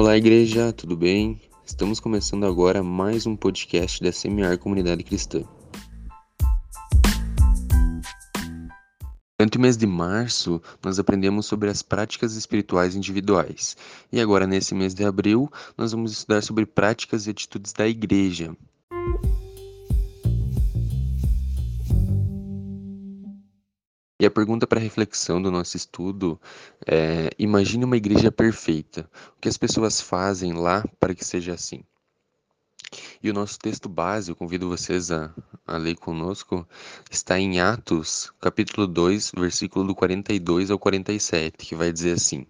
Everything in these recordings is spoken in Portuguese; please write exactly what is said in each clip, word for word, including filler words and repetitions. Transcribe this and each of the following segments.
Olá, Igreja, tudo bem? Estamos começando agora mais um podcast da Semiar Comunidade Cristã. Durante o mês de março, nós aprendemos sobre as práticas espirituais individuais. E agora, nesse mês de abril, nós vamos estudar sobre práticas e atitudes da Igreja. E a pergunta para reflexão do nosso estudo é: imagine uma igreja perfeita. O que as pessoas fazem lá para que seja assim? E o nosso texto base, eu convido vocês a, a ler conosco, está em Atos, capítulo dois, versículo do quarenta e dois ao quarenta e sete, que vai dizer assim: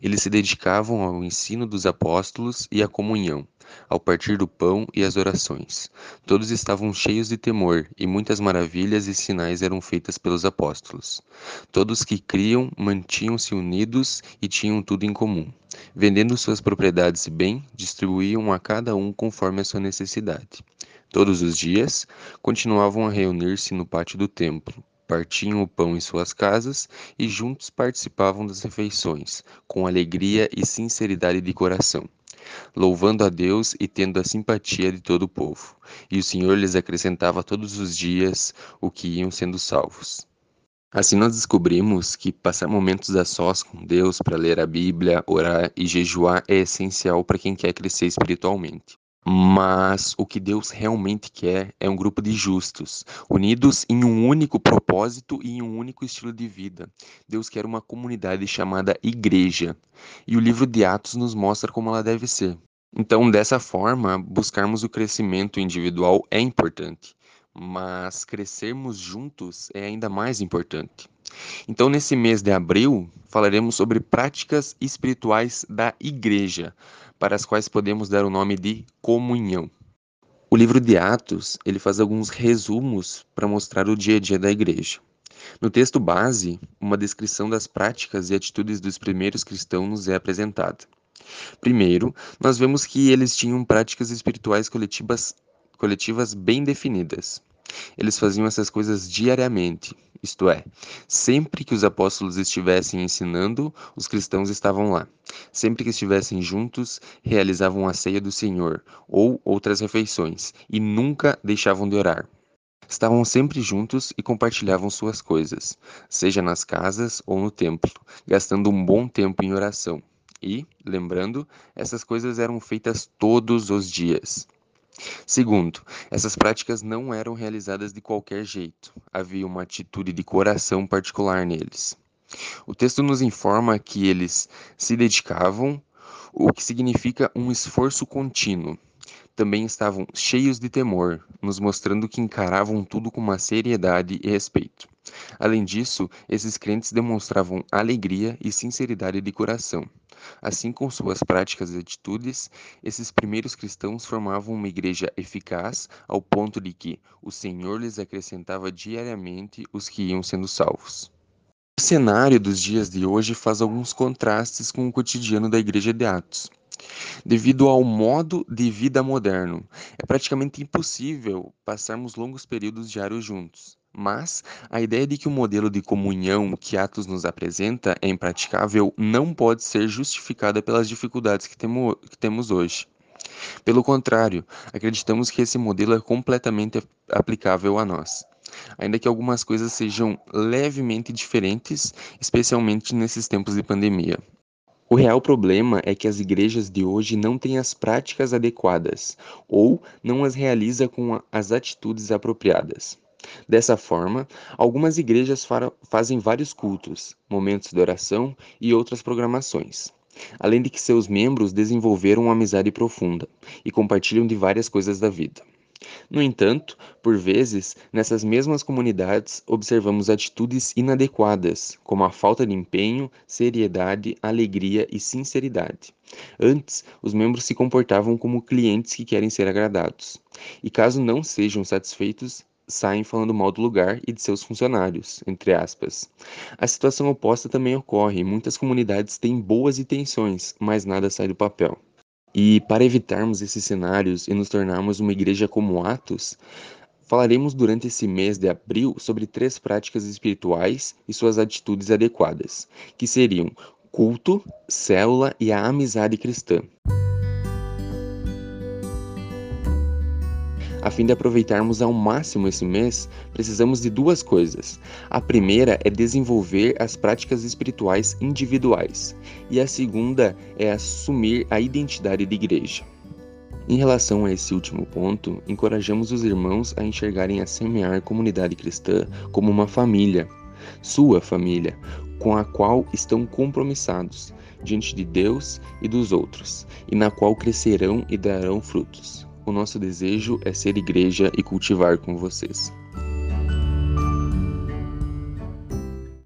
eles se dedicavam ao ensino dos apóstolos e à comunhão, ao partir do pão e às orações. Todos estavam cheios de temor, e muitas maravilhas e sinais eram feitas pelos apóstolos. Todos que criam mantinham-se unidos e tinham tudo em comum. Vendendo suas propriedades e bem, distribuíam a cada um conforme a sua necessidade. Todos os dias, continuavam a reunir-se no pátio do templo. Partiam o pão em suas casas e juntos participavam das refeições, com alegria e sinceridade de coração, louvando a Deus e tendo a simpatia de todo o povo. E o Senhor lhes acrescentava todos os dias o que iam sendo salvos. Assim nós descobrimos que passar momentos a sós com Deus para ler a Bíblia, orar e jejuar é essencial para quem quer crescer espiritualmente. Mas o que Deus realmente quer é um grupo de justos, unidos em um único propósito e em um único estilo de vida. Deus quer uma comunidade chamada Igreja, e o livro de Atos nos mostra como ela deve ser. Então, dessa forma, buscarmos o crescimento individual é importante, mas crescermos juntos é ainda mais importante. Então, nesse mês de abril, falaremos sobre práticas espirituais da Igreja, para as quais podemos dar o nome de comunhão. O livro de Atos, ele faz alguns resumos para mostrar o dia a dia da Igreja. No texto base, uma descrição das práticas e atitudes dos primeiros cristãos nos é apresentada. Primeiro, nós vemos que eles tinham práticas espirituais coletivas, coletivas bem definidas. Eles faziam essas coisas diariamente, isto é, sempre que os apóstolos estivessem ensinando, os cristãos estavam lá. Sempre que estivessem juntos, realizavam a ceia do Senhor ou outras refeições e nunca deixavam de orar. Estavam sempre juntos e compartilhavam suas coisas, seja nas casas ou no templo, gastando um bom tempo em oração. E, lembrando, essas coisas eram feitas todos os dias. Segundo, essas práticas não eram realizadas de qualquer jeito. Havia uma atitude de coração particular neles. O texto nos informa que eles se dedicavam, o que significa um esforço contínuo. Também estavam cheios de temor, nos mostrando que encaravam tudo com uma seriedade e respeito. Além disso, esses crentes demonstravam alegria e sinceridade de coração. Assim, com suas práticas e atitudes, esses primeiros cristãos formavam uma igreja eficaz ao ponto de que o Senhor lhes acrescentava diariamente os que iam sendo salvos. O cenário dos dias de hoje faz alguns contrastes com o cotidiano da Igreja de Atos. Devido ao modo de vida moderno, é praticamente impossível passarmos longos períodos diários juntos. Mas a ideia de que o modelo de comunhão que Atos nos apresenta é impraticável não pode ser justificada pelas dificuldades que, temo, que temos hoje. Pelo contrário, acreditamos que esse modelo é completamente aplicável a nós, ainda que algumas coisas sejam levemente diferentes, especialmente nesses tempos de pandemia. O real problema é que as igrejas de hoje não têm as práticas adequadas ou não as realizam com as atitudes apropriadas. Dessa forma, algumas igrejas fa- fazem vários cultos, momentos de oração e outras programações, além de que seus membros desenvolveram uma amizade profunda e compartilham de várias coisas da vida. No entanto, por vezes, nessas mesmas comunidades, observamos atitudes inadequadas, como a falta de empenho, seriedade, alegria e sinceridade. Antes, os membros se comportavam como clientes que querem ser agradados, e caso não sejam satisfeitos, saem falando mal do lugar e de seus funcionários, entre aspas. A situação oposta também ocorre, muitas comunidades têm boas intenções, mas nada sai do papel. E para evitarmos esses cenários e nos tornarmos uma igreja como Atos, falaremos durante esse mês de abril sobre três práticas espirituais e suas atitudes adequadas, que seriam culto, célula e a amizade cristã, a fim de aproveitarmos ao máximo esse mês, precisamos de duas coisas. A primeira é desenvolver as práticas espirituais individuais, e a segunda é assumir a identidade de igreja. Em relação a esse último ponto, encorajamos os irmãos a enxergarem a Semiar Comunidade Cristã como uma família, sua família, com a qual estão compromissados diante de Deus e dos outros, e na qual crescerão e darão frutos. O nosso desejo é ser igreja e cultivar com vocês.